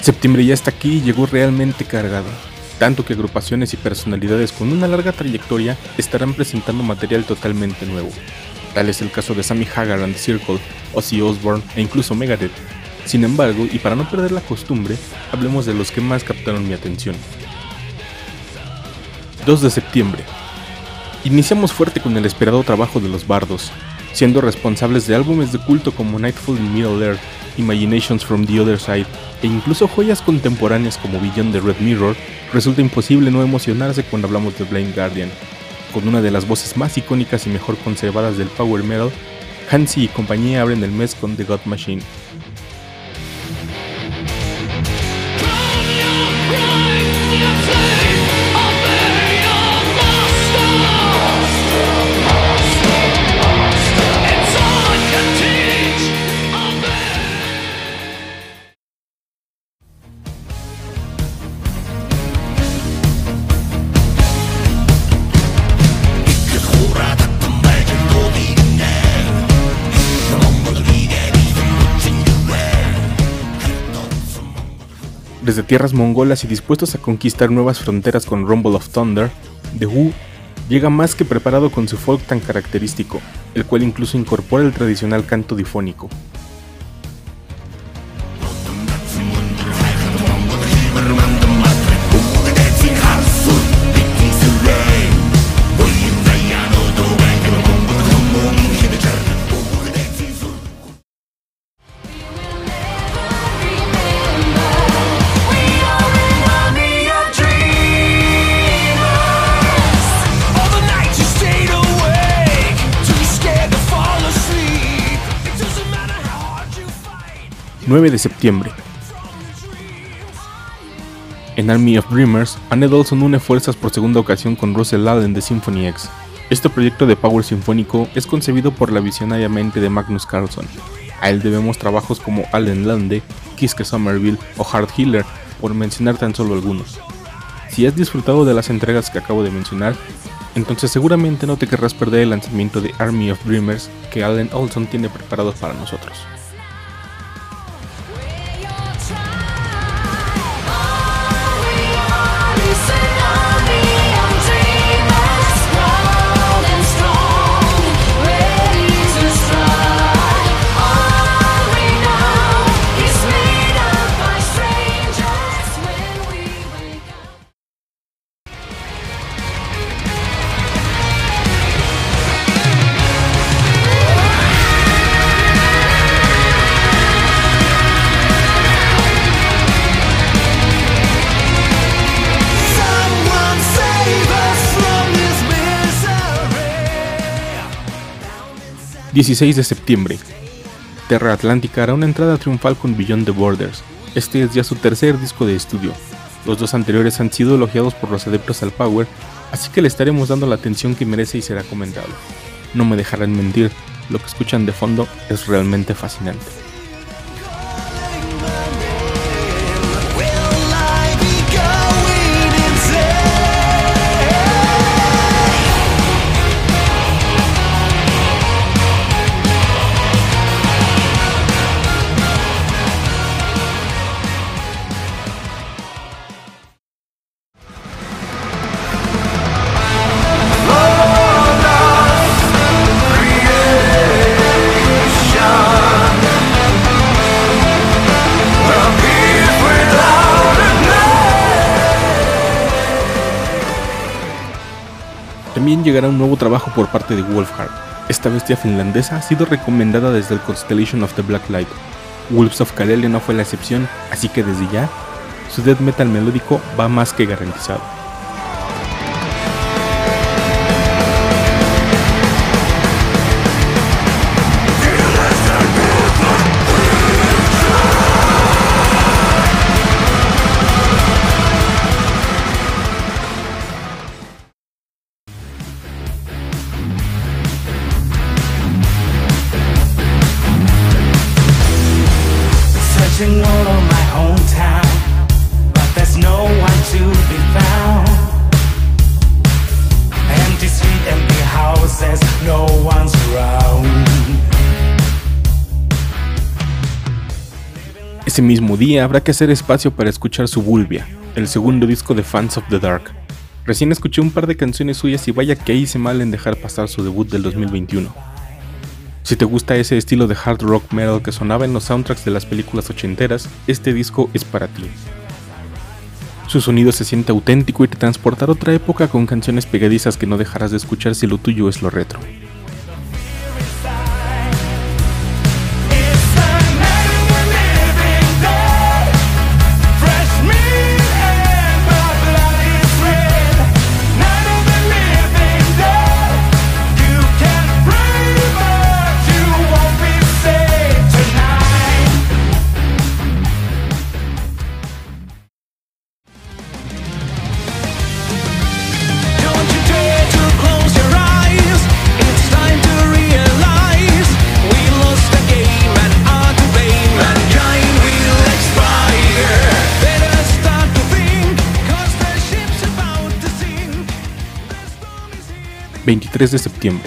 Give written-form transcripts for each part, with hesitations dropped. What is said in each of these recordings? Septiembre ya está aquí y llegó realmente cargado, tanto que agrupaciones y personalidades con una larga trayectoria estarán presentando material totalmente nuevo. Tal es el caso de Sammy Hagar and the Circle, Ozzy Osbourne e incluso Megadeth. Sin embargo, y para no perder la costumbre, hablemos de los que más captaron mi atención. 2 de septiembre. Iniciamos fuerte con el esperado trabajo de los bardos, siendo responsables de álbumes de culto como Nightfall in Middle-earth, Imaginations from the Other Side, e incluso joyas contemporáneas como Beyond the Red Mirror, resulta imposible no emocionarse cuando hablamos de Blind Guardian. Con una de las voces más icónicas y mejor conservadas del power metal, Hansi y compañía abren el mes con The God Machine. 3 de tierras mongolas y dispuestos a conquistar nuevas fronteras con Rumble of Thunder, The Wu llega más que preparado con su folk tan característico, el cual incluso incorpora el tradicional canto difónico. 9 de septiembre. En Army of Dreamers, Alan Olson une fuerzas por segunda ocasión con Russell Allen de Symphony X. Este proyecto de power sinfónico es concebido por la visionaria mente de Magnus Carlson. A él debemos trabajos como Allen Lande, Kiske Somerville o Heart Healer, por mencionar tan solo algunos. Si has disfrutado de las entregas que acabo de mencionar, entonces seguramente no te querrás perder el lanzamiento de Army of Dreamers que Alan Olson tiene preparado para nosotros. 16 de septiembre. Terra Atlántica hará una entrada triunfal con Beyond the Borders. Este es ya su tercer disco de estudio. Los dos anteriores han sido elogiados por los adeptos al power, así que le estaremos dando la atención que merece y será comentado. No me dejarán mentir, lo que escuchan de fondo es realmente fascinante. . También llegará un nuevo trabajo por parte de Wolfheart. Esta bestia finlandesa ha sido recomendada desde el Constellation of the Black Light. Wolves of Karelia no fue la excepción, así que desde ya, su death metal melódico va más que garantizado. 1 Ese mismo día habrá que hacer espacio para escuchar Subulvia, el segundo disco de Fans of the Dark. Recién escuché un par de canciones suyas y vaya que hice mal en dejar pasar su debut del 2021. Si te gusta ese estilo de hard rock metal que sonaba en los soundtracks de las películas ochenteras, este disco es para ti. Su sonido se siente auténtico y te transportará a otra época con canciones pegadizas que no dejarás de escuchar si lo tuyo es lo retro. De septiembre.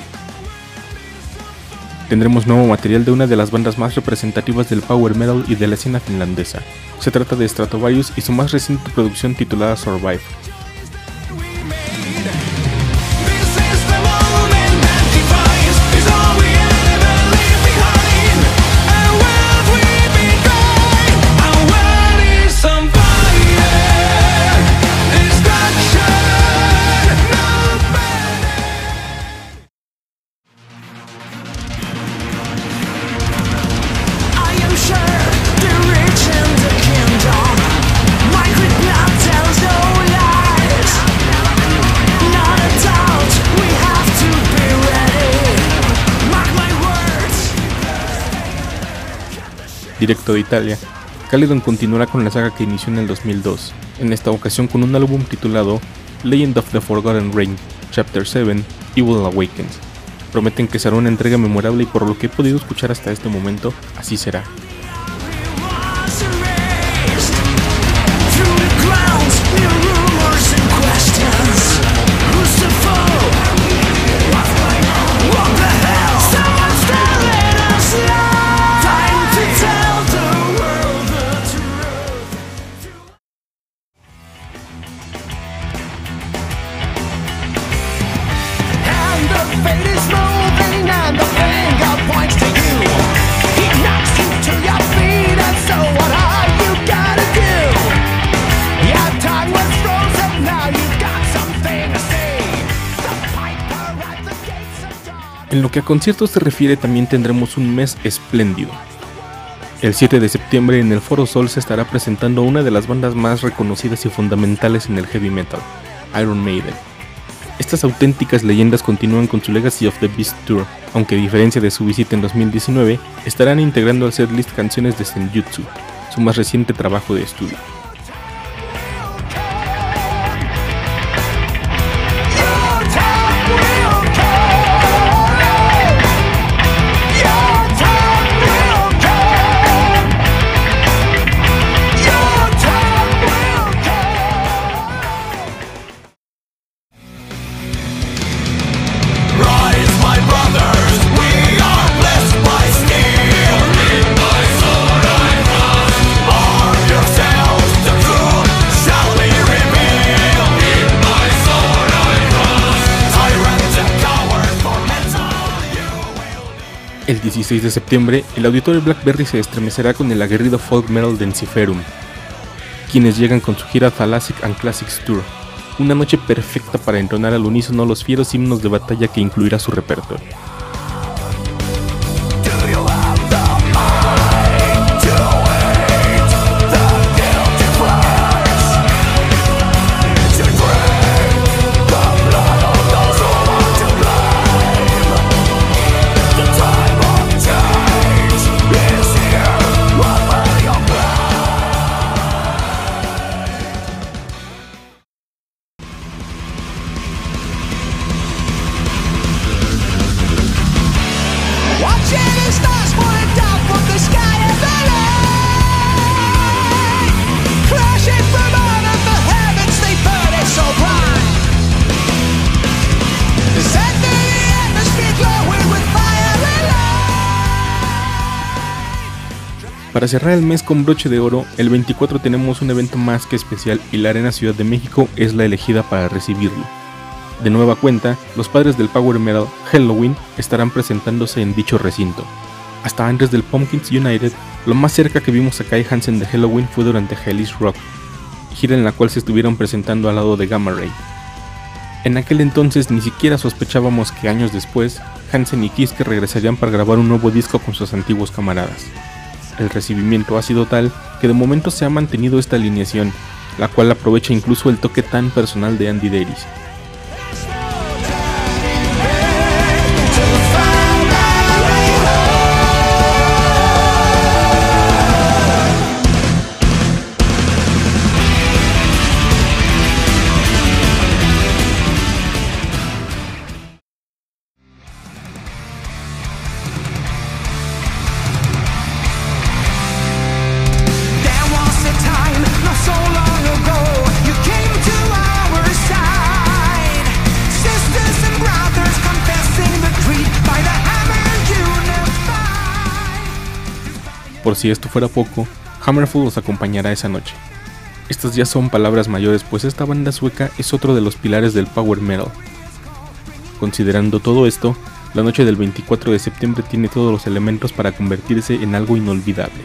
Tendremos nuevo material de una de las bandas más representativas del power metal y de la escena finlandesa. Se trata de Stratovarius y su más reciente producción titulada Survive. Directo de Italia, Caledon continuará con la saga que inició en el 2002, en esta ocasión con un álbum titulado Legend of the Forgotten Reign, Chapter 7: Evil Awakens. Prometen que será una entrega memorable y por lo que he podido escuchar hasta este momento, así será. En lo que a conciertos se refiere, también tendremos un mes espléndido. El 7 de septiembre en el Foro Sol se estará presentando una de las bandas más reconocidas y fundamentales en el heavy metal, Iron Maiden. Estas auténticas leyendas continúan con su Legacy of the Beast Tour, aunque a diferencia de su visita en 2019, estarán integrando al setlist canciones de Senjutsu, su más reciente trabajo de estudio. El 16 de septiembre, el auditorio Blackberry se estremecerá con el aguerrido folk metal Densiferum, quienes llegan con su gira Thalassic and Classics Tour, una noche perfecta para entonar al unísono los fieros himnos de batalla que incluirá su repertorio. Para cerrar el mes con broche de oro, el 24 tenemos un evento más que especial y la Arena Ciudad de México es la elegida para recibirlo. De nueva cuenta, los padres del Power Metal, Halloween, estarán presentándose en dicho recinto. Hasta antes del Pumpkins United, lo más cerca que vimos a Kai Hansen de Halloween fue durante Hellish Rock, gira en la cual se estuvieron presentando al lado de Gamma Ray. En aquel entonces ni siquiera sospechábamos que años después, Hansen y Kiske regresarían para grabar un nuevo disco con sus antiguos camaradas. El recibimiento ha sido tal que de momento se ha mantenido esta alineación, la cual aprovecha incluso el toque tan personal de Andy Daris. Por si esto fuera poco, Hammerfall los acompañará esa noche. Estas ya son palabras mayores, pues esta banda sueca es otro de los pilares del power metal. Considerando todo esto, la noche del 24 de septiembre tiene todos los elementos para convertirse en algo inolvidable.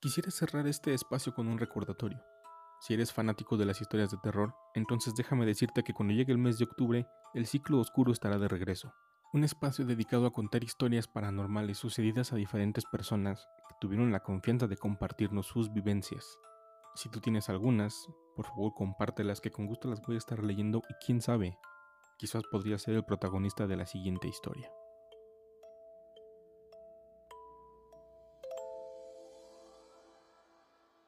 Quisiera cerrar este espacio con un recordatorio. Si eres fanático de las historias de terror, entonces déjame decirte que cuando llegue el mes de octubre, el ciclo oscuro estará de regreso. Un espacio dedicado a contar historias paranormales sucedidas a diferentes personas que tuvieron la confianza de compartirnos sus vivencias. Si tú tienes algunas, por favor compártelas, que con gusto las voy a estar leyendo y quién sabe, quizás podría ser el protagonista de la siguiente historia.